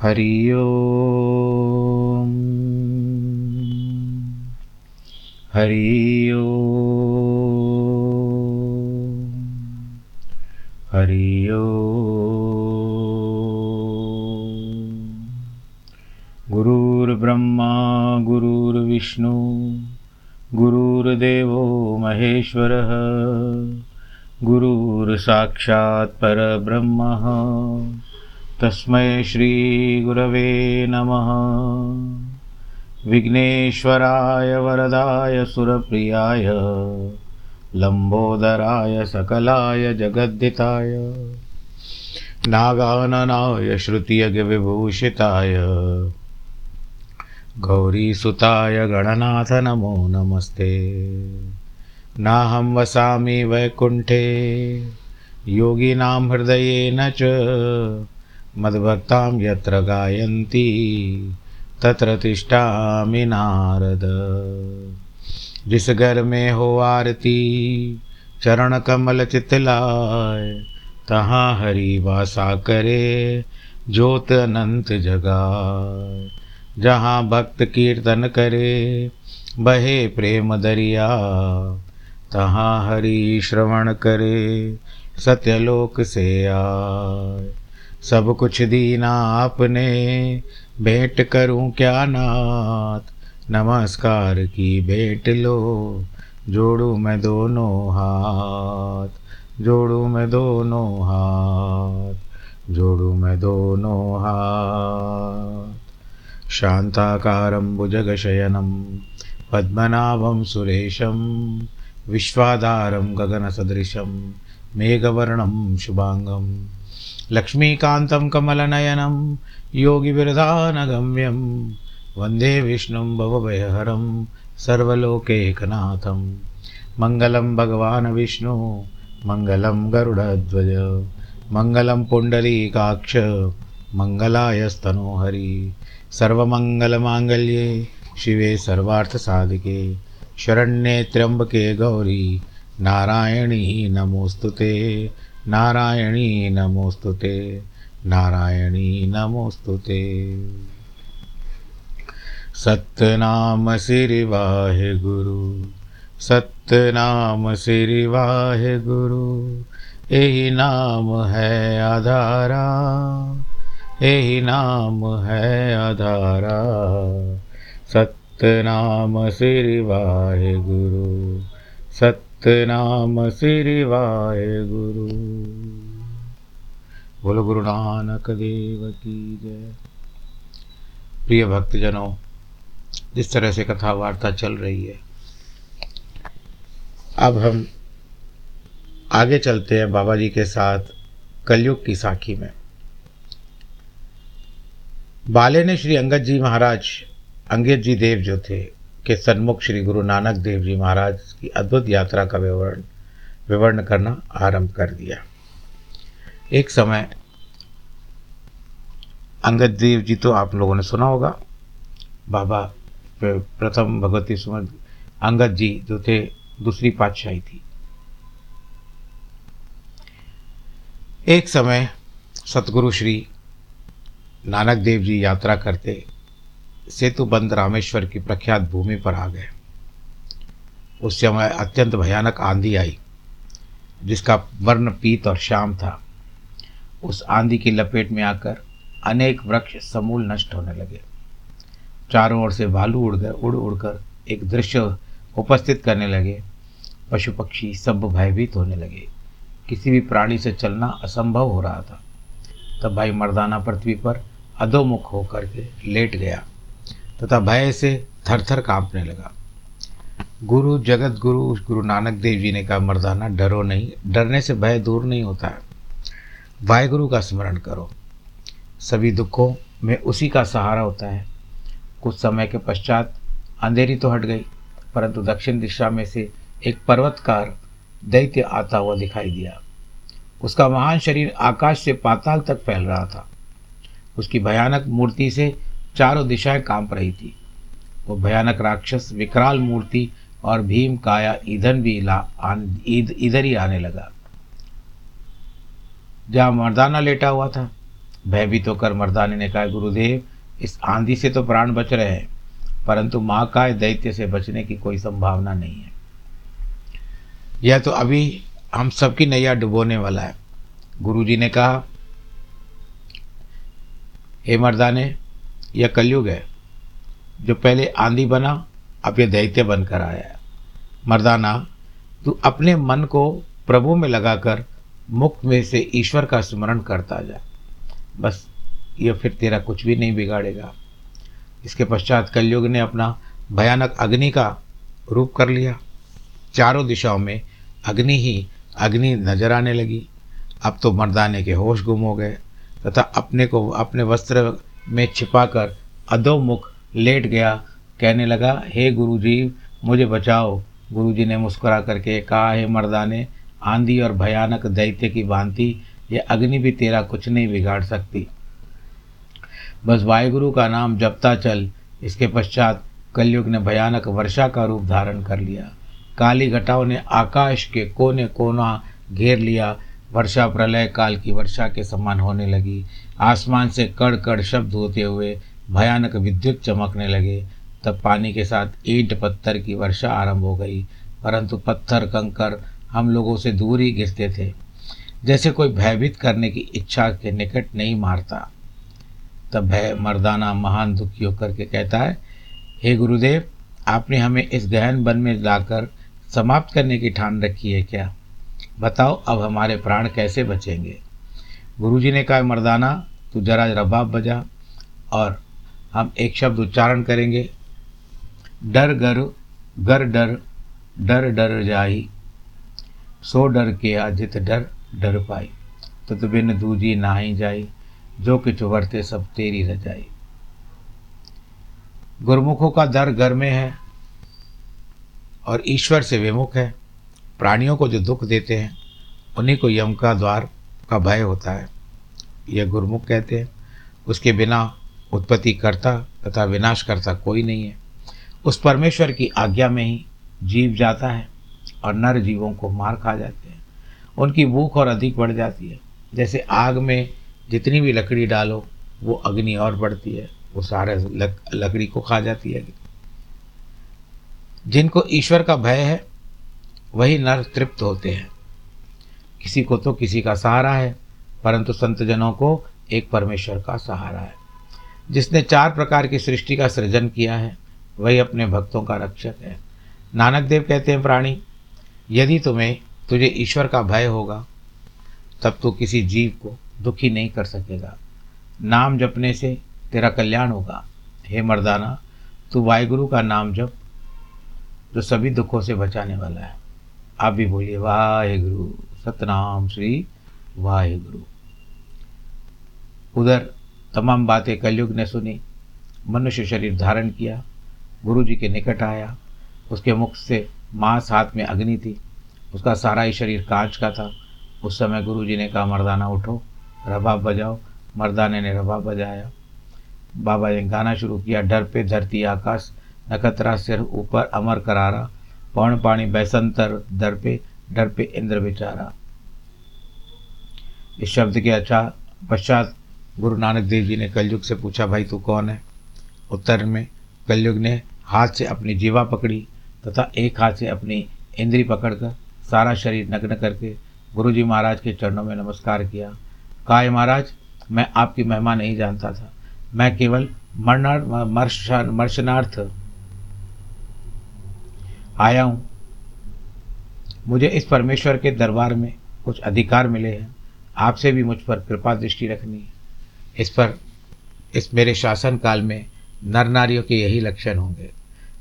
हरिओम हरिओम हरिओम। गुरुर्ब्रह्मा गुरुर्विष्णु गुरुर्देवो महेश्वरः गुरुर्साक्षात् परब्रह्म तस्मै श्री गुरवे नमः। विघ्नेश्वराय वरदाय सुरप्रियाय लंबोदराय सकलाय जगद्दिताय नागाननाय श्रुतियज्ञ विभूषिताय गौरीसुताय गणनाथ नमो नमस्ते। नाहं वसामि वैकुंठे योगिनां हृदयेन च मद्भक्तां यत्र गायन्ति तत्र तिष्ठामि नारद। जिस घर में हो आरती चरण कमल चितलाय तहाँ हरि वासा करे ज्योत अनंत जगाए। जहाँ भक्त कीर्तन करे बहे प्रेम दरिया तहाँ हरि श्रवण करे सत्यलोक से आए। सब कुछ दीना आपने भेंट करूं क्या नाथ नमस्कार की भेंट लो जोड़ूं मैं दोनों हाथ जोड़ूं मैं दोनों हाथ जोड़ूं मैं दोनों हाथ। शांताकारं भुजगशयनं पद्मनाभं सुरेशं विश्वाधारं गगनसदृशं मेघवर्णं शुभांगं लक्ष्मीकांतं कमलनयनं योगिविरदानगम्यं वन्दे विष्णुं भवभयहरं सर्वलोकैकनाथं। मंगलं भगवान् विष्णु मंगलं गरुडध्वज मंगलं पुंडरीकाक्ष मंगलायस्तनोहरि। सर्वमंगलमाङ्गल्ये शिवे सर्वार्थसाधिके शरण्ये त्र्यंबके गौरी नारायणी नमोस्तुते नारायणी नमोस्तुते नारायणी नमोस्तुते। सतनाम श्री वाहे गुरु सतनाम श्री वाहे गुरु यही नाम है आधारा यही नाम है आधारा। सतनाम श्री वाहे गुरु सतनाम श्री वाहे गुरु। बोलो गुरु नानक देव की जय। प्रिय भक्तजनों, जिस तरह से कथा वार्ता चल रही है, अब हम आगे चलते हैं बाबा जी के साथ कलयुग की साखी में। बाले ने श्री अंगद जी महाराज अंगद जी देव जो थे के सन्मुख श्री गुरु नानक देव जी महाराज की अद्भुत यात्रा का विवरण करना आरंभ कर दिया। एक समय अंगद देव जी तो आप लोगों ने सुना होगा, बाबा प्रथम भगवती सुमन अंगद जी जो थे दूसरी पातशाही थी। एक समय सतगुरु श्री नानक देव जी यात्रा करते सेतुबंध रामेश्वर की प्रख्यात भूमि पर आ गए। उस समय अत्यंत भयानक आंधी आई जिसका वर्ण पीत और श्याम था। उस आंधी की लपेट में आकर अनेक वृक्ष समूल नष्ट होने लगे। चारों ओर से भालू उड़ उड़कर एक दृश्य उपस्थित करने लगे। पशु पक्षी सब भयभीत होने लगे। किसी भी प्राणी से चलना असंभव हो रहा था। तब भाई मर्दाना पृथ्वी पर अधोमुख होकर के लेट गया तथा भय से थरथर कांपने लगा। गुरु जगत गुरु गुरु नानक देव जी ने कहा, मर्दाना डरो नहीं, डरने से भय दूर नहीं होता है। वाहेगुरु का स्मरण करो, सभी दुखों में उसी का सहारा होता है। कुछ समय के पश्चात अंधेरी तो हट गई, परंतु दक्षिण दिशा में से एक पर्वतकार दैत्य आता हुआ दिखाई दिया। उसका महान शरीर आकाश से पाताल तक फैल रहा था। उसकी भयानक मूर्ति से चारों दिशाएं कांप रही थी। वो भयानक राक्षस विकराल मूर्ति और भीम काया इधर ही आने लगा। जहाँ मर्दाना लेटा हुआ था भयभीत होकर मर्दाना ने कहा, गुरुदेव, इस आंधी से तो प्राण बच रहे हैं, परंतु माँ का दैत्य से बचने की कोई संभावना नहीं है। यह तो अभी हम सबकी नैया डुबोने वाला है। गुरुजी ने कहा, हे मर्दाने, यह कलयुग है। जो पहले आंधी बना, अब यह दैत्य बनकर आया है। मर्दाना, तू अपने मन को प्रभु में लगाकर मुक्त में से ईश्वर का स्मरण करता जा, बस यह फिर तेरा कुछ भी नहीं बिगाड़ेगा। इसके पश्चात कलयुग ने अपना भयानक अग्नि का रूप कर लिया। चारों दिशाओं में अग्नि ही अग्नि नजर आने लगी। अब तो मर्दाने के होश गुम हो गए तथा अपने को अपने वस्त्र में छिपाकर अधोमुख लेट गया। कहने लगा, हे गुरुजी, मुझे बचाओ। गुरुजी ने मुस्कुरा करके कहा, हे मर्दाने, आंधी और भयानक दैत्य की भांति यह अग्नि भी तेरा कुछ नहीं बिगाड़ सकती। बस वाहेगुरु का नाम जपता चल। इसके पश्चात कलयुग ने भयानक वर्षा का रूप धारण कर लिया। काली घटाओं ने आकाश के कोने कोना घेर लिया। वर्षा प्रलय काल की वर्षा के समान होने लगी। आसमान से कड़ कड़ शब्द होते हुए भयानक विद्युत चमकने लगे। तब पानी के साथ ईंट पत्थर की वर्षा आरंभ हो गई, परंतु पत्थर कंकर हम लोगों से दूर ही गिरते थे, जैसे कोई भयभीत करने की इच्छा के निकट नहीं मारता। तब भय मर्दाना महान दुखी होकर के कहता है, हे गुरुदेव, आपने हमें इस गहन वन में लाकर समाप्त करने की ठान रखी है क्या? बताओ, अब हमारे प्राण कैसे बचेंगे? गुरुजी ने कहा, मर्दाना, तू जरा रबाब बजा और हम एक शब्द उच्चारण करेंगे। डर गर गर डर डर जाई, सो डर के अजित डर डर पाई, तो तु बिन दूजी नाही जाई, जो किछ वरते सब तेरी रजाई। गुरमुखों का डर घर में है और ईश्वर से विमुख है। प्राणियों को जो दुख देते हैं उन्हीं को यम का द्वार का भय होता है, यह गुरमुख कहते हैं। उसके बिना उत्पत्ति करता तथा विनाश करता कोई नहीं है। उस परमेश्वर की आज्ञा में ही जीव जाता है और नर जीवों को मार खा जाते हैं। उनकी भूख और अधिक बढ़ जाती है। जैसे आग में जितनी भी लकड़ी डालो वो अग्नि और बढ़ती है, वो सारे लकड़ी को खा जाती है। जिनको ईश्वर का भय है वही नर तृप्त होते हैं। किसी को तो किसी का सहारा है, परंतु संतजनों को एक परमेश्वर का सहारा है। जिसने चार प्रकार की सृष्टि का सृजन किया है वही अपने भक्तों का रक्षक है। नानक देव कहते हैं, प्राणी, यदि तुझे ईश्वर का भय होगा तब तो किसी जीव को दुखी नहीं कर सकेगा। नाम जपने से तेरा कल्याण होगा। हे मर्दाना, तू वाहेगुरु का नाम जप, जो सभी दुखों से बचाने वाला है। आप भी बोलिए, वाहेगुरु, सतनाम श्री वाहेगुरु। उधर तमाम बातें कलयुग ने सुनी। मनुष्य शरीर धारण किया, गुरुजी के निकट आया। उसके मुख से मांस, हाथ में अग्नि थी। उसका सारा ही शरीर कांच का था। उस समय गुरुजी ने कहा, मर्दाना उठो, रबाब बजाओ। मर्दाने ने रबाब बजाया। बाबा ने गाना शुरू किया। डर पे धरती आकाश, नखतरा सिर ऊपर अमर करारा, पौन पानी बैसंतर डर पे इंद्र बेचारा। इस शब्द के पश्चात गुरु नानक देव जी ने कलयुग से पूछा, भाई तू कौन है? उत्तर में कलयुग ने हाथ से अपनी जीवा पकड़ी तथा एक हाथ से अपनी इंद्री पकड़कर सारा शरीर नग्न करके गुरुजी महाराज के चरणों में नमस्कार किया। कहा, महाराज, मैं आपकी महिमा नहीं जानता था। मैं केवल मर्शनार्थ आया हूँ। मुझे इस परमेश्वर के दरबार में कुछ अधिकार मिले हैं। आपसे भी मुझ पर कृपा दृष्टि रखनी है। इस मेरे शासन काल में नर नारियों के यही लक्षण होंगे।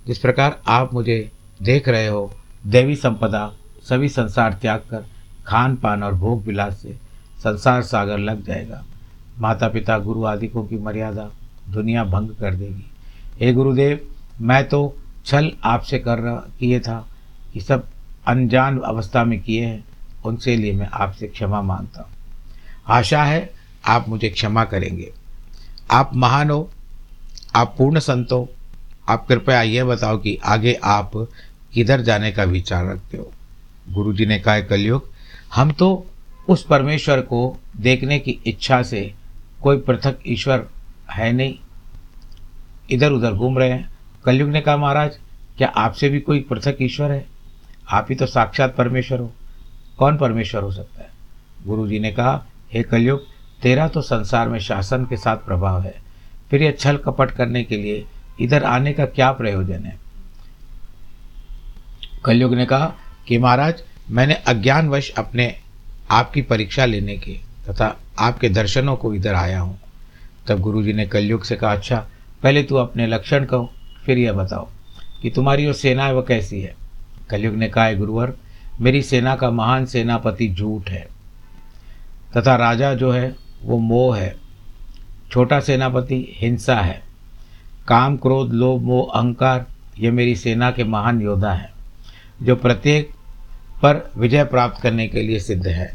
जिस प्रकार आप मुझे देख रहे हो, देवी संपदा सभी संसार त्याग कर खान पान और भोग विलास से संसार सागर लग जाएगा। माता पिता गुरु आदिकों की मर्यादा दुनिया भंग कर देगी। हे गुरुदेव, मैं तो छल आपसे किए था कि सब अनजान अवस्था में किए हैं, उनसे लिए मैं आपसे क्षमा मांगता हूँ। आशा है आप मुझे क्षमा करेंगे। आप महान हो, आप पूर्ण संत हो। आप कृपया यह बताओ कि आगे आप किधर जाने का विचार रखते हो? गुरुजी ने कहा, कलयुग, हम तो उस परमेश्वर को देखने की इच्छा से कोई पृथक ईश्वर है नहीं, इधर उधर घूम रहे हैं। कलयुग ने कहा, महाराज क्या आपसे भी कोई पृथक ईश्वर है? आप ही तो साक्षात परमेश्वर हो, कौन परमेश्वर हो सकता है? गुरुजी ने कहा, हे कलयुग, तेरा तो संसार में शासन के साथ प्रभाव है, फिर यह छल कपट करने के लिए इधर आने का क्या प्रयोजन है? कलयुग ने कहा कि महाराज, मैंने अज्ञानवश अपने आपकी परीक्षा लेने की तथा आपके दर्शनों को इधर आया हूँ। तब गुरुजी ने कलयुग से कहा, अच्छा पहले तू अपने लक्षण कहो, फिर यह बताओ कि तुम्हारी जो सेना है वह कैसी है? कलयुग ने कहा, गुरुवर, मेरी सेना का महान सेनापति झूठ है तथा राजा जो है वो मोह है, छोटा सेनापति हिंसा है, काम क्रोध लोभ मोह अहंकार ये मेरी सेना के महान योद्धा हैं जो प्रत्येक पर विजय प्राप्त करने के लिए सिद्ध है,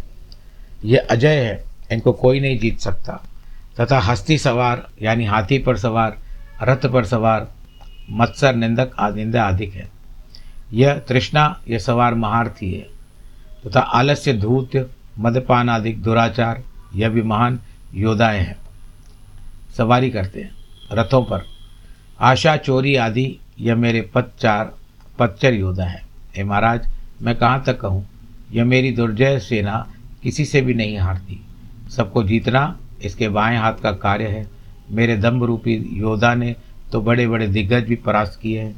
ये अजय है, इनको कोई नहीं जीत सकता, तथा हस्ती सवार यानी हाथी पर सवार, रथ पर सवार, मत्सर निंदक आदिंदा आदिक है, यह तृष्णा यह सवार महारथी है, तथा आलस्य धूर्त मदपान आदिक दुराचार यह भी महान योद्धाएँ हैं, सवारी करते हैं रथों पर, आशा चोरी आदि यह मेरे पदचर योद्धा है। हे महाराज, मैं कहाँ तक कहूँ, यह मेरी दुर्जय सेना किसी से भी नहीं हारती, सबको जीतना इसके बाएं हाथ का कार्य है, मेरे दम्भ रूपी योद्धा ने तो बड़े बड़े दिग्गज भी परास्त किए हैं,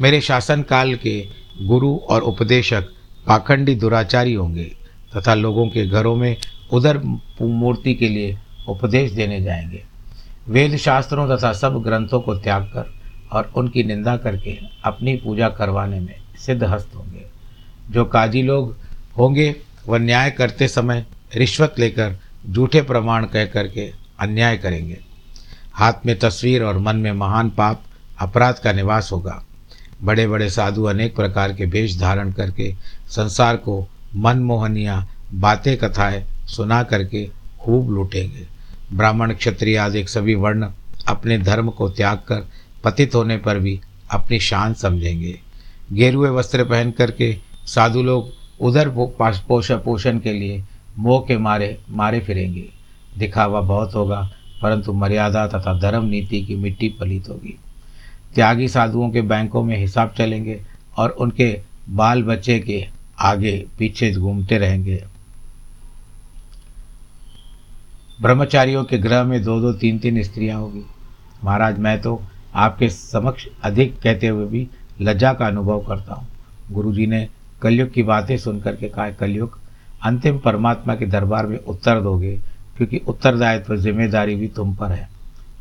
मेरे शासनकाल के गुरु और उपदेशक पाखंडी दुराचारी होंगे तथा लोगों के घरों में उधर मूर्ति के लिए उपदेश देने जाएंगे, वेद शास्त्रों तथा सब ग्रंथों को त्याग कर और उनकी निंदा करके अपनी पूजा करवाने में सिद्धहस्त होंगे, जो काजी लोग होंगे वह न्याय करते समय रिश्वत लेकर झूठे प्रमाण कह करके अन्याय करेंगे, हाथ में तस्वीर और मन में महान पाप अपराध का निवास होगा, बड़े बड़े साधु अनेक प्रकार के वेश धारण करके संसार को मनमोहनिया बातें कथाएं सुना करके खूब लूटेंगे, ब्राह्मण क्षत्रिय आदि सभी वर्ण अपने धर्म को त्याग कर पतित होने पर भी अपनी शान समझेंगे, गेरुए वस्त्र पहन करके साधु लोग उधर पोषण के लिए मोह के मारे फिरेंगे, दिखावा बहुत होगा परंतु मर्यादा तथा धर्म नीति की मिट्टी पलीत होगी, त्यागी साधुओं के बैंकों में हिसाब चलेंगे और उनके बाल बच्चे के आगे पीछे घूमते रहेंगे, ब्रह्मचारियों के गृह में 2-3 स्त्रियां होगी। महाराज, मैं तो आपके समक्ष अधिक कहते हुए भी लज्जा का अनुभव करता हूँ। गुरुजी ने कलयुग की बातें सुनकर के कहा, कलयुग, अंतिम परमात्मा के दरबार में उत्तर दोगे क्योंकि उत्तरदायित्व जिम्मेदारी भी तुम पर है।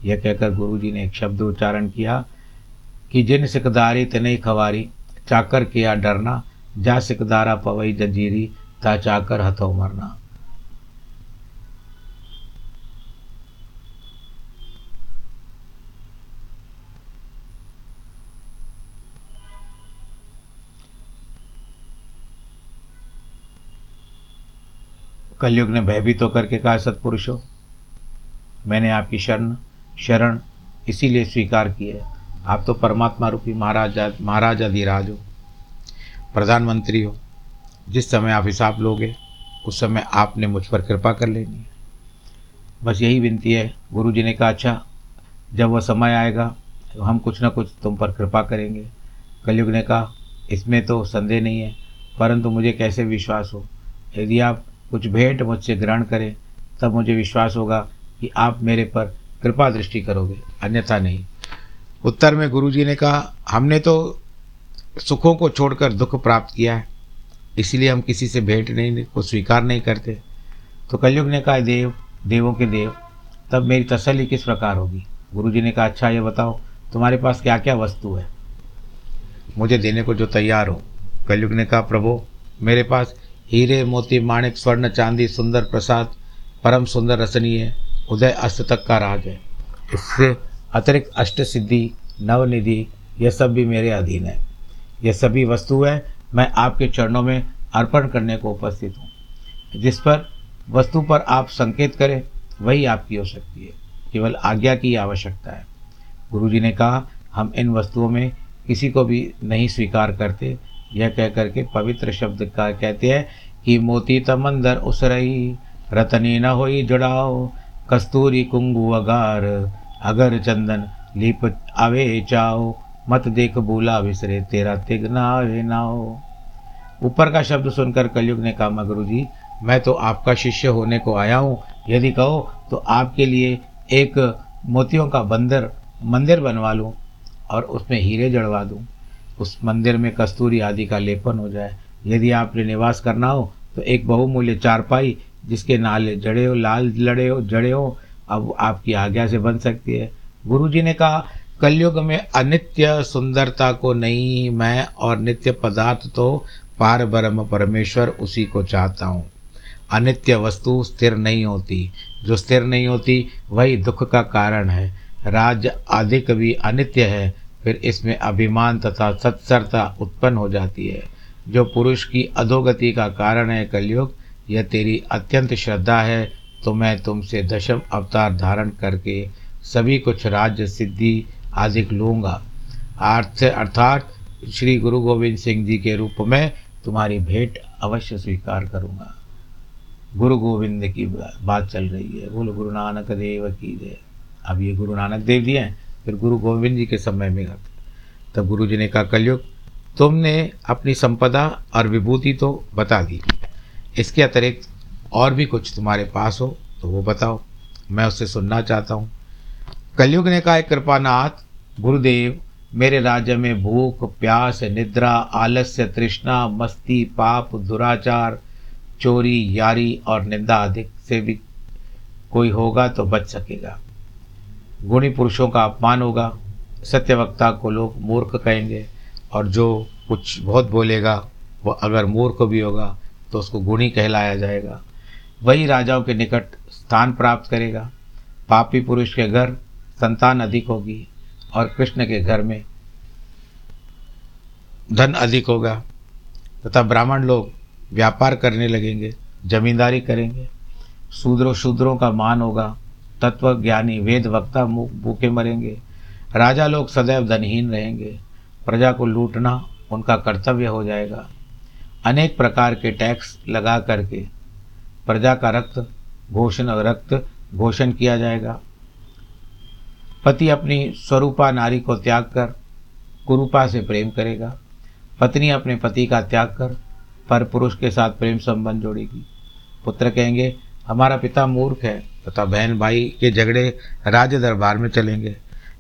यह कहकर गुरुजी ने एक शब्द उच्चारण किया कि जिन सिकदारी तनई खवारी, चाकर किया डरना, जा सिकदारा पवई जंजीरी, ता चाकर हथो मरना। कलयुग ने भयभीत होकर के कहा, सत्पुरुषों, मैंने आपकी शरण इसीलिए स्वीकार की है, आप तो परमात्मा रूपी महाराजाधिराज हो, प्रधानमंत्री हो, जिस समय आप हिसाब लोगे उस समय आपने मुझ पर कृपा कर लेनी है, बस यही विनती है। गुरुजी ने कहा, अच्छा जब वह समय आएगा तो हम कुछ ना कुछ तुम पर कृपा करेंगे। कलयुग ने कहा, इसमें तो संदेह नहीं है, परंतु मुझे कैसे विश्वास हो, यदि आप कुछ भेंट मुझसे ग्रहण करें तब मुझे विश्वास होगा कि आप मेरे पर कृपा दृष्टि करोगे, अन्यथा नहीं। उत्तर में गुरुजी ने कहा, हमने तो सुखों को छोड़कर दुख प्राप्त किया है, इसलिए हम किसी से भेंट नहीं को स्वीकार नहीं करते। तो कलयुग ने कहा, देव देवों के देव, तब मेरी तसल्ली किस प्रकार होगी? गुरुजी ने कहा, अच्छा ये बताओ तुम्हारे पास क्या क्या वस्तु है, मुझे देने को जो तैयार हो। कलयुग ने कहा, प्रभु मेरे पास हीरे मोती माणिक स्वर्ण चांदी सुंदर प्रसाद परम सुंदर रसनीय उदय अस्त तक का राज है, इससे अतिरिक्त अष्ट सिद्धि नवनिधि यह सब भी मेरे अधीन है, यह सभी वस्तु है, मैं आपके चरणों में अर्पण करने को उपस्थित हूँ, जिस पर वस्तु पर आप संकेत करें वही आपकी हो सकती है, केवल आज्ञा की आवश्यकता है। गुरुजी ने कहा, हम इन वस्तुओं में किसी को भी नहीं स्वीकार करते। यह कह करके पवित्र शब्द का कहते हैं कि मोती तमंदर उसरई रतनी न होई जुड़ाओ, कस्तूरी कुंगू अगार अगर चंदन लीप आवे चाओ मत देख भूला विसरे तेरा तिग ना आवे नाओ। ऊपर का शब्द सुनकर कलयुग ने कहा, गुरु जी मैं तो आपका शिष्य होने को आया हूँ, यदि कहो तो आपके लिए एक मोतियों का बंदर मंदिर बनवा लूँ और उसमें हीरे जड़वा दूँ, उस मंदिर में कस्तूरी आदि का लेपन हो जाए। यदि आपने निवास करना हो तो एक बहुमूल्य चारपाई जिसके नाले जड़े हो लाल लड़े हो जड़े हो अब आपकी आज्ञा से बन सकती है। गुरुजी ने कहा, कलयुग में अनित्य सुंदरता को नहीं मैं और नित्य पदार्थ तो पार ब्रह्म परमेश्वर उसी को चाहता हूँ। अनित्य वस्तु स्थिर नहीं होती, जो स्थिर नहीं होती वही दुख का कारण है। राज्य आदि भी अनित्य है, फिर इसमें अभिमान तथा सत्सरता उत्पन्न हो जाती है जो पुरुष की अधोगति का कारण है। कलयुग यह तेरी अत्यंत श्रद्धा है तो मैं तुमसे 10वें अवतार धारण करके सभी कुछ राज्य सिद्धि आदि लूँगा, अर्थात श्री गुरु गोविंद सिंह जी के रूप में तुम्हारी भेंट अवश्य स्वीकार करूँगा। गुरु गोविंद की बात चल रही है, बोलो गुरु नानक देव की जय। अब ये गुरु नानक देव जी हैं, फिर गुरु गोविंद जी के समय में आते। तब गुरु जी ने कहा, कलयुग तुमने अपनी संपदा और विभूति तो बता दी, इसके अतिरिक्त और भी कुछ तुम्हारे पास हो तो वो बताओ, मैं उससे सुनना चाहता हूँ। कलयुग ने कहा, कृपानाथ गुरुदेव मेरे राज्य में भूख प्यास निद्रा आलस्य तृष्णा मस्ती पाप दुराचार चोरी यारी और निंदा अधिक से भी कोई होगा तो बच सकेगा। गुणी पुरुषों का अपमान होगा, सत्यवक्ता को लोग मूर्ख कहेंगे और जो कुछ बहुत बोलेगा वह अगर मूर्ख भी होगा तो उसको गुणी कहलाया जाएगा, वही राजाओं के निकट स्थान प्राप्त करेगा। पापी पुरुष के घर संतान अधिक होगी और कृष्ण के घर में धन अधिक होगा तथा ब्राह्मण लोग व्यापार करने लगेंगे, जमींदारी करेंगे। शूद्रों का मान होगा, तत्वज्ञानी वेद वक्ता भूखे मरेंगे। राजा लोग सदैव धनहीन रहेंगे, प्रजा को लूटना उनका कर्तव्य हो जाएगा। अनेक प्रकार के टैक्स लगा करके प्रजा का रक्त घोषण किया जाएगा। पति अपनी स्वरूपा नारी को त्याग कर कुरूपा से प्रेम करेगा, पत्नी अपने पति का त्याग कर पर पुरुष के साथ प्रेम संबंध जोड़ेगी। पुत्र कहेंगे हमारा पिता मूर्ख है तथा बहन भाई के झगड़े राज दरबार में चलेंगे।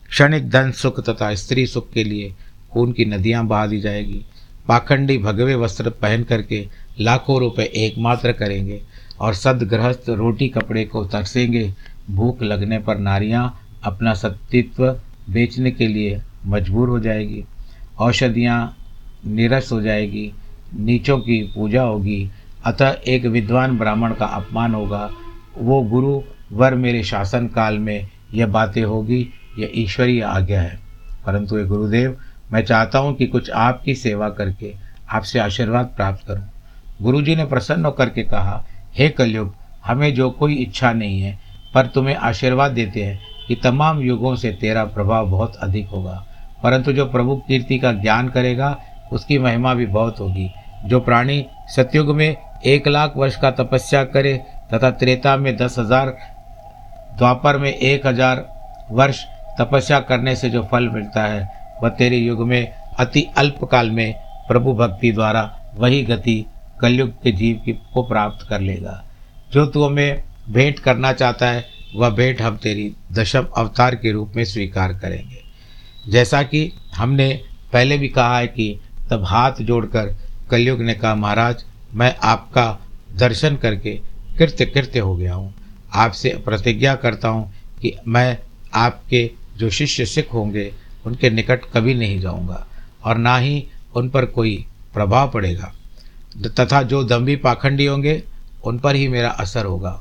क्षणिक धन सुख तथा स्त्री सुख के लिए खून की नदियां बहा दी जाएगी। पाखंडी भगवे वस्त्र पहन करके लाखों रुपए एकमात्र करेंगे और सदगृहस्थ रोटी कपड़े को तरसेंगे। भूख लगने पर नारियां अपना सतीत्व बेचने के लिए मजबूर हो जाएगी, औषधियां निरस हो जाएगी, नीचों की पूजा होगी। अतः एक विद्वान ब्राह्मण का अपमान होगा। वो गुरु वर मेरे शासन काल में यह बातें होगी, यह ईश्वरीय आज्ञा है। परंतु ये गुरुदेव मैं चाहता हूँ कि कुछ आपकी सेवा करके आपसे आशीर्वाद प्राप्त करूँ। गुरुजी ने प्रसन्न होकर के कहा, हे कलयुग हमें जो कोई इच्छा नहीं है पर तुम्हें आशीर्वाद देते हैं कि तमाम युगों से तेरा प्रभाव बहुत अधिक होगा। परंतु जो प्रभु कीर्ति का ज्ञान करेगा उसकी महिमा भी बहुत होगी। जो प्राणी सतयुग में 1,00,000 वर्ष का तपस्या करे तथा त्रेता में 10,000 द्वापर में 1,000 वर्ष तपस्या करने से जो फल मिलता है वह तेरे युग में अति अल्प काल में प्रभु भक्ति द्वारा वही गति कलयुग के जीव को प्राप्त कर लेगा। जो तू हमें भेंट करना चाहता है वह भेंट हम तेरी 10वें अवतार के रूप में स्वीकार करेंगे। जैसा कि हमने पहले भी कहा है कि तब हाथ जोड़कर कलयुग ने कहा, महाराज मैं आपका दर्शन करके कृतकृत्य हो गया हूँ। आपसे प्रतिज्ञा करता हूँ कि मैं आपके जो शिष्य सिख होंगे उनके निकट कभी नहीं जाऊँगा और ना ही उन पर कोई प्रभाव पड़ेगा तथा जो दम्भी पाखंडी होंगे उन पर ही मेरा असर होगा।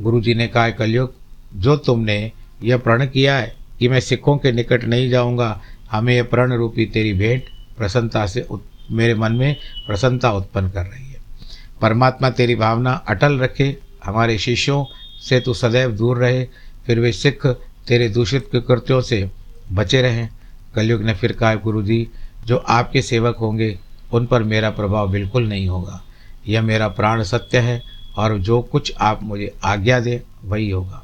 गुरुजी ने कहा, कलयुग जो तुमने यह प्रण किया है कि मैं सिखों के निकट नहीं जाऊंगा, हमें यह प्रण रूपी तेरी भेंट प्रसन्नता से मेरे मन में प्रसन्नता उत्पन्न कर रही है। परमात्मा तेरी भावना अटल रखे, हमारे शिष्यों से तू सदैव दूर रहे, फिर वे सिख तेरे दूषित कृत्यों से बचे रहें। कलयुग ने फिर कहा, गुरुजी जो आपके सेवक होंगे उन पर मेरा प्रभाव बिल्कुल नहीं होगा। यह मेरा प्राण सत्य है और जो कुछ आप मुझे आज्ञा दें वही होगा।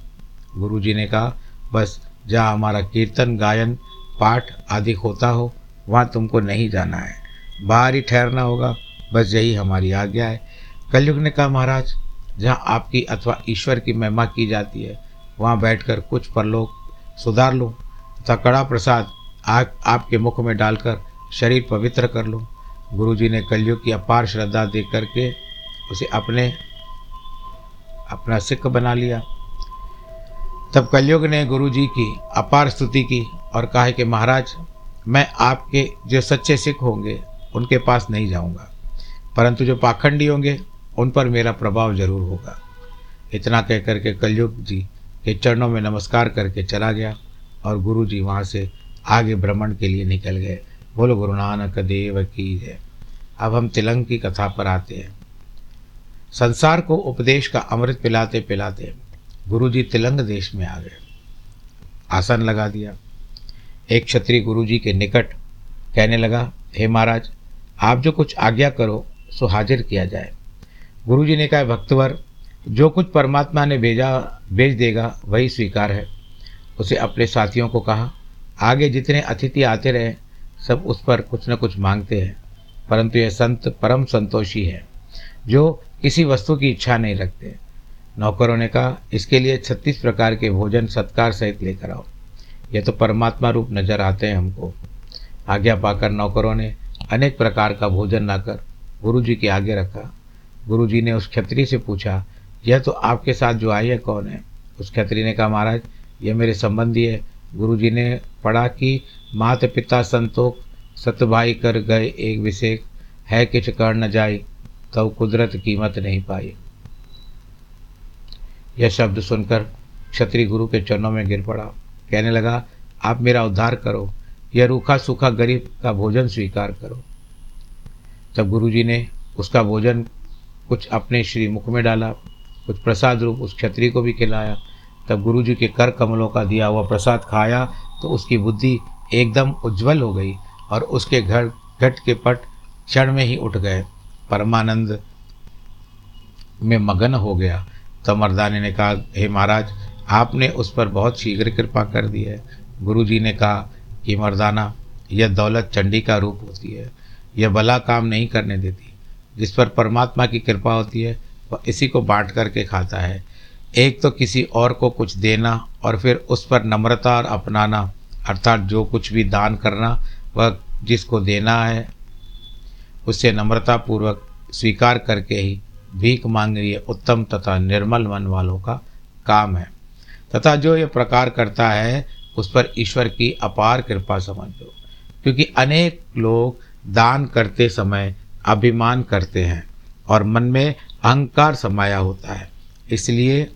गुरु जी ने कहा, बस जहाँ हमारा कीर्तन गायन पाठ आदि होता हो वहाँ तुमको नहीं जाना है, बाहर ही ठहरना होगा, बस यही हमारी आज्ञा है। कलयुग ने कहा, महाराज जहाँ आपकी अथवा ईश्वर की महिमा की जाती है वहाँ बैठकर कुछ परलोक सुधार लूँ तथा कड़ा प्रसाद आग आपके मुख में डालकर शरीर पवित्र कर लूँ। गुरुजी ने कलयुग की अपार श्रद्धा देख करके उसे अपना सिख बना लिया। तब कलयुग ने गुरुजी की अपार स्तुति की और कहा कि महाराज मैं आपके जो सच्चे सिख होंगे उनके पास नहीं जाऊंगा, परंतु जो पाखंडी होंगे उन पर मेरा प्रभाव जरूर होगा। इतना कह करके कलयुग जी के चरणों में नमस्कार करके चला गया और गुरु जी वहाँ से आगे भ्रमण के लिए निकल गए। बोलो गुरु नानक देव की जय। अब हम तिलंग की कथा पर आते हैं। संसार को उपदेश का अमृत पिलाते पिलाते गुरुजी तिलंग देश में आ गए, आसन लगा दिया। एक क्षत्रिय गुरुजी के निकट कहने लगा, हे महाराज आप जो कुछ आज्ञा करो सो हाजिर किया जाए। गुरुजी ने कहा, भक्तवर जो कुछ परमात्मा ने भेज देगा वही स्वीकार है। उसे अपने साथियों को कहा, आगे जितने अतिथि आते रहे सब उस पर कुछ न कुछ मांगते हैं, परंतु यह संत परम संतोषी है जो किसी वस्तु की इच्छा नहीं रखते। नौकरों ने कहा, इसके लिए 36 प्रकार के भोजन सत्कार सहित लेकर आओ, यह तो परमात्मा रूप नजर आते हैं हमको। आज्ञा पाकर नौकरों ने अनेक प्रकार का भोजन लाकर गुरुजी के आगे रखा। गुरुजी ने उस क्षत्रिय से पूछा, यह तो आपके साथ जो आई है कौन है? उस क्षत्रिय ने कहा, महाराज यह मेरे संबंधी है। गुरुजी ने पढ़ा कि मात पिता संतोख सत भाई कर गए एक विशेष है किछ कर न जाए तब कुदरत कीमत नहीं पाई। यह शब्द सुनकर क्षत्रिय गुरु के चरणों में गिर पड़ा, कहने लगा, आप मेरा उद्धार करो, यह रूखा सूखा गरीब का भोजन स्वीकार करो। तब गुरुजी ने उसका भोजन कुछ अपने श्री मुख में डाला, कुछ प्रसाद रूप उस क्षत्रिय को भी खिलाया। तब गुरुजी के कर कमलों का दिया हुआ प्रसाद खाया तो उसकी बुद्धि एकदम उज्जवल हो गई और उसके घर घट के पट क्षण में ही उठ गए, परमानंद में मगन हो गया। तब मर्दाने ने कहा, हे महाराज आपने उस पर बहुत शीघ्र कृपा कर दी है। गुरुजी ने कहा कि मर्दाना यह दौलत चंडी का रूप होती है, यह भला काम नहीं करने देती। जिस पर परमात्मा की कृपा होती है वह इसी को बांट करके खाता है। एक तो किसी और को कुछ देना और फिर उस पर नम्रता और अपनाना, अर्थात जो कुछ भी दान करना वह जिसको देना है उससे नम्रतापूर्वक स्वीकार करके ही भीख मांगनी ये उत्तम तथा निर्मल मन वालों का काम है, तथा जो ये प्रकार करता है उस पर ईश्वर की अपार कृपा समझ लो, क्योंकि अनेक लोग दान करते समय अभिमान करते हैं और मन में अहंकार समाया होता है, इसलिए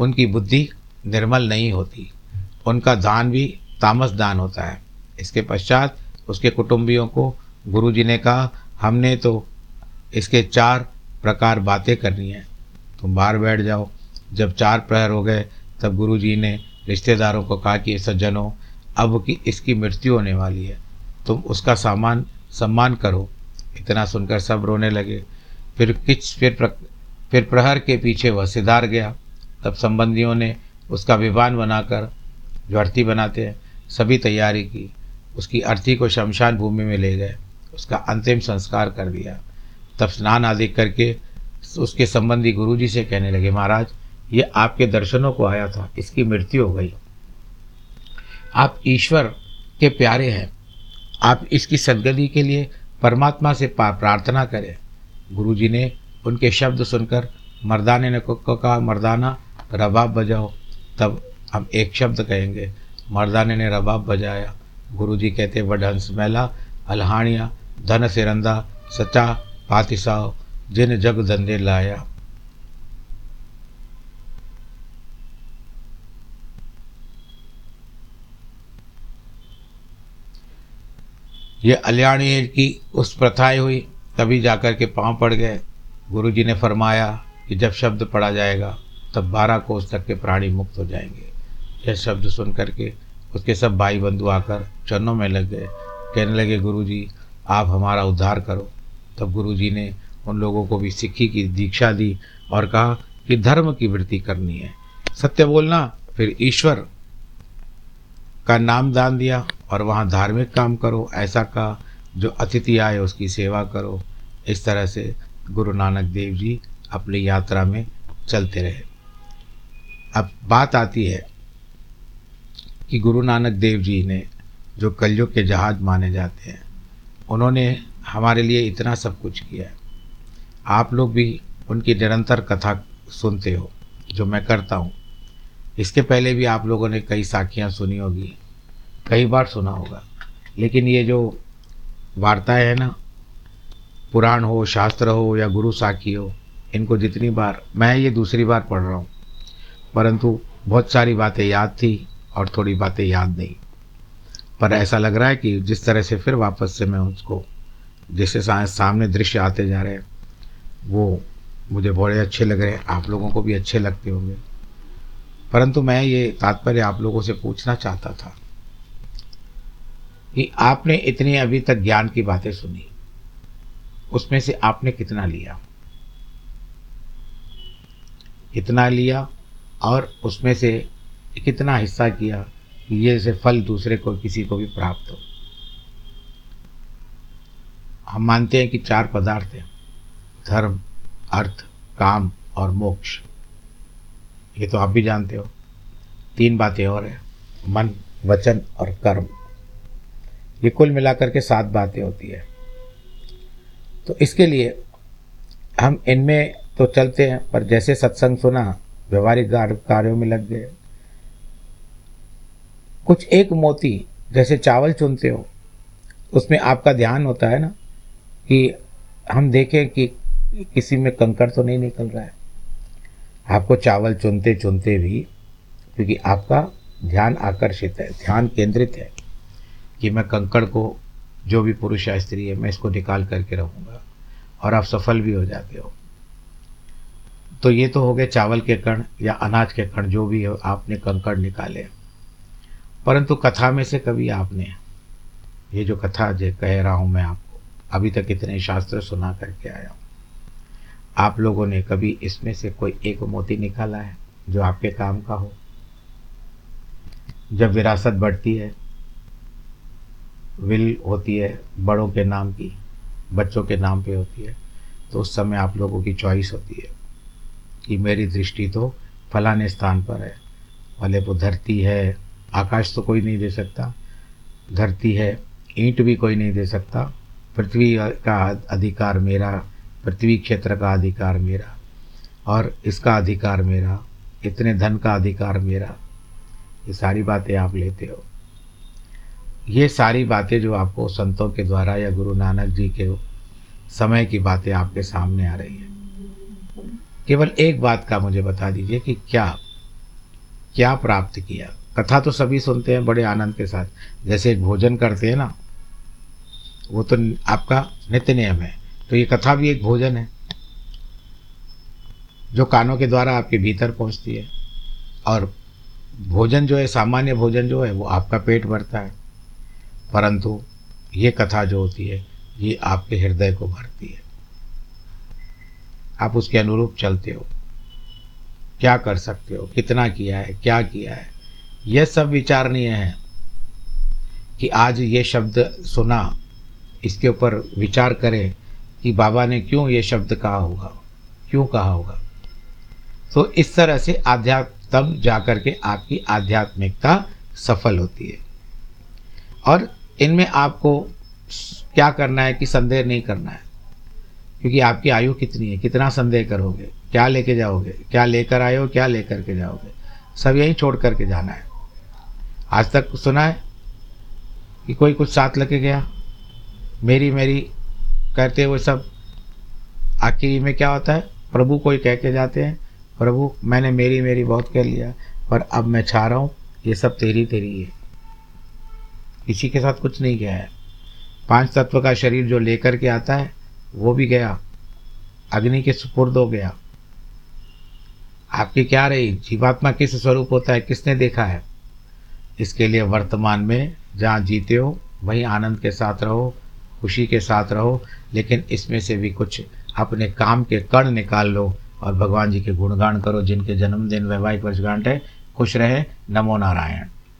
उनकी बुद्धि निर्मल नहीं होती, उनका दान भी तामस दान होता है। इसके पश्चात उसके कुटुंबियों को गुरुजी ने कहा, हमने तो इसके 4 प्रकार बातें करनी है, तुम बाहर बैठ जाओ। जब 4 प्रहर हो गए तब गुरुजी ने रिश्तेदारों को कहा कि सज्जनों अब कि इसकी मृत्यु होने वाली है, तुम उसका सम्मान करो। इतना सुनकर सब रोने लगे। फिर प्रहर के पीछे वह सिधार गया। तब संबंधियों ने उसका विमान बनाकर, जो अर्थी बनाते हैं, सभी तैयारी की। उसकी अर्थी को शमशान भूमि में ले गए, उसका अंतिम संस्कार कर दिया। तब स्नान आदि करके उसके संबंधी गुरुजी से कहने लगे, महाराज ये आपके दर्शनों को आया था, इसकी मृत्यु हो गई। आप ईश्वर के प्यारे हैं, आप इसकी सद्गति के लिए परमात्मा से प्रार्थना करें। गुरुजी ने उनके शब्द सुनकर मर्दाने ने कहा, मर्दाना रबाब बजाओ, तब हम एक शब्द कहेंगे। मर्दाने ने रबाब बजाया। गुरुजी कहते, वडहंस मैला अलहाणिया धन सिरंदा सचा पातिसाओ जिन जग धंधे लाया। यह अलहाणिया की उस प्रथाएं हुई, तभी जाकर के पांव पड़ गए। गुरुजी ने फरमाया कि जब शब्द पढ़ा जाएगा तब 12 कोस तक के प्राणी मुक्त हो जाएंगे। यह शब्द सुन करके उसके सब भाई बंधु आकर चरणों में लग गए, कहने लगे, गुरुजी आप हमारा उद्धार करो। तब गुरुजी ने उन लोगों को भी सिक्खी की दीक्षा दी और कहा कि धर्म की वृत्ति करनी है, सत्य बोलना फिर ईश्वर का नाम दान दिया और वहाँ धार्मिक काम करो, ऐसा कहा जो अतिथि आए उसकी सेवा करो। इस तरह से गुरु नानक देव जी अपनी यात्रा में चलते रहे। अब बात आती है कि गुरु नानक देव जी ने, जो कलयुग के जहाज माने जाते हैं, उन्होंने हमारे लिए इतना सब कुछ किया है। आप लोग भी उनकी निरंतर कथा सुनते हो जो मैं करता हूँ। इसके पहले भी आप लोगों ने कई साखियाँ सुनी होगी, कई बार सुना होगा, लेकिन ये जो वार्ताएं हैं ना, पुराण हो, शास्त्र हो या गुरु साखी हो, इनको जितनी बार, मैं ये दूसरी बार पढ़ रहा हूँ, परंतु बहुत सारी बातें याद थी और थोड़ी बातें याद नहीं। पर ऐसा लग रहा है कि जिस तरह से फिर वापस से मैं उसको, जैसे सामने दृश्य आते जा रहे हैं, वो मुझे बड़े अच्छे लग रहे हैं, आप लोगों को भी अच्छे लगते होंगे। परंतु मैं ये तात्पर्य आप लोगों से पूछना चाहता था कि आपने इतनी अभी तक ज्ञान की बातें सुनी, उसमें से आपने कितना लिया, कितना लिया और उसमें से कितना हिस्सा किया कि ये से फल दूसरे को, किसी को भी प्राप्त हो। हम मानते हैं कि चार पदार्थ हैं, धर्म, अर्थ, काम और मोक्ष, ये तो आप भी जानते हो। तीन बातें और हैं, मन, वचन और कर्म, ये कुल मिलाकर के 7 बातें होती है। तो इसके लिए हम इनमें तो चलते हैं, पर जैसे सत्संग सुना, व्यवहारिक कार्यों में लग गए। कुछ एक मोती जैसे चावल चुनते हो, उसमें आपका ध्यान होता है ना कि हम देखें कि किसी में कंकड़ तो नहीं निकल रहा है। आपको चावल चुनते चुनते भी, क्योंकि आपका ध्यान आकर्षित है, ध्यान केंद्रित है कि मैं कंकड़ को, जो भी पुरुष या स्त्री है, मैं इसको निकाल करके रहूँगा, और आप सफल भी हो जाते हो। तो ये तो हो गए चावल के कण या अनाज के कण, जो भी हो, आपने कंकड़ निकाले। परंतु कथा में से कभी आपने, ये जो कथा जो कह रहा हूँ मैं आपको, अभी तक इतने शास्त्र सुना करके आया हूँ, आप लोगों ने कभी इसमें से कोई एक मोती निकाला है जो आपके काम का हो? जब विरासत बढ़ती है, विल होती है बड़ों के नाम की, बच्चों के नाम पे होती है, तो उस समय आप लोगों की चॉइस होती है कि मेरी दृष्टि तो फलाने स्थान पर है, भले वो धरती है, आकाश तो कोई नहीं दे सकता, धरती है, ईंट भी कोई नहीं दे सकता, पृथ्वी का अधिकार मेरा, पृथ्वी क्षेत्र का अधिकार मेरा, और इसका अधिकार मेरा, इतने धन का अधिकार मेरा, ये सारी बातें आप लेते हो। ये सारी बातें जो आपको संतों के द्वारा या गुरु नानक जी के समय की बातें आपके सामने आ रही है। केवल एक बात का मुझे बता दीजिए कि क्या क्या प्राप्त किया। कथा तो सभी सुनते हैं बड़े आनंद के साथ, जैसे एक भोजन करते हैं ना, वो तो आपका नित्य नियम है, तो ये कथा भी एक भोजन है जो कानों के द्वारा आपके भीतर पहुंचती है। और भोजन जो है, सामान्य भोजन जो है, वो आपका पेट भरता है, परंतु ये कथा जो होती है, ये आपके हृदय को भरती है, आप उसके अनुरूप चलते हो। क्या कर सकते हो, कितना किया है, क्या किया है, यह सब विचारणीय है कि आज ये शब्द सुना, इसके ऊपर विचार करें कि बाबा ने क्यों ये शब्द कहा होगा, क्यों कहा होगा। तो इस तरह से आध्यात्म, तब जाकर के आपकी आध्यात्मिकता सफल होती है। और इनमें आपको क्या करना है कि संदेह नहीं करना है, क्योंकि आपकी आयु कितनी है, कितना संदेह करोगे, क्या लेके जाओगे, क्या लेकर आए हो, क्या लेकर के जाओगे, सब यही छोड़ करके जाना है। आज तक सुना है कि कोई कुछ साथ लेके गया, मेरी मेरी कहते हुए सब, आखिरी में क्या होता है, प्रभु कोई कह के जाते हैं, प्रभु मैंने मेरी मेरी बहुत कह लिया, पर अब मैं चाह रहा हूँ ये सब तेरी तेरी है, किसी के साथ कुछ नहीं गया है। 5 तत्व का शरीर जो लेकर के आता है, वो भी गया, अग्नि के सुपुर्द हो गया। आपकी क्या रही, जीवात्मा किस स्वरूप होता है, किसने देखा है। इसके लिए वर्तमान में जहाँ जीते हो, वहीं आनंद के साथ रहो, खुशी के साथ रहो, लेकिन इसमें से भी कुछ अपने काम के कण निकाल लो और भगवान जी के गुणगान करो, जिनके जन्मदिन, वैवाहिक वर्षगांठ है, खुश रहें। नमो नारायण।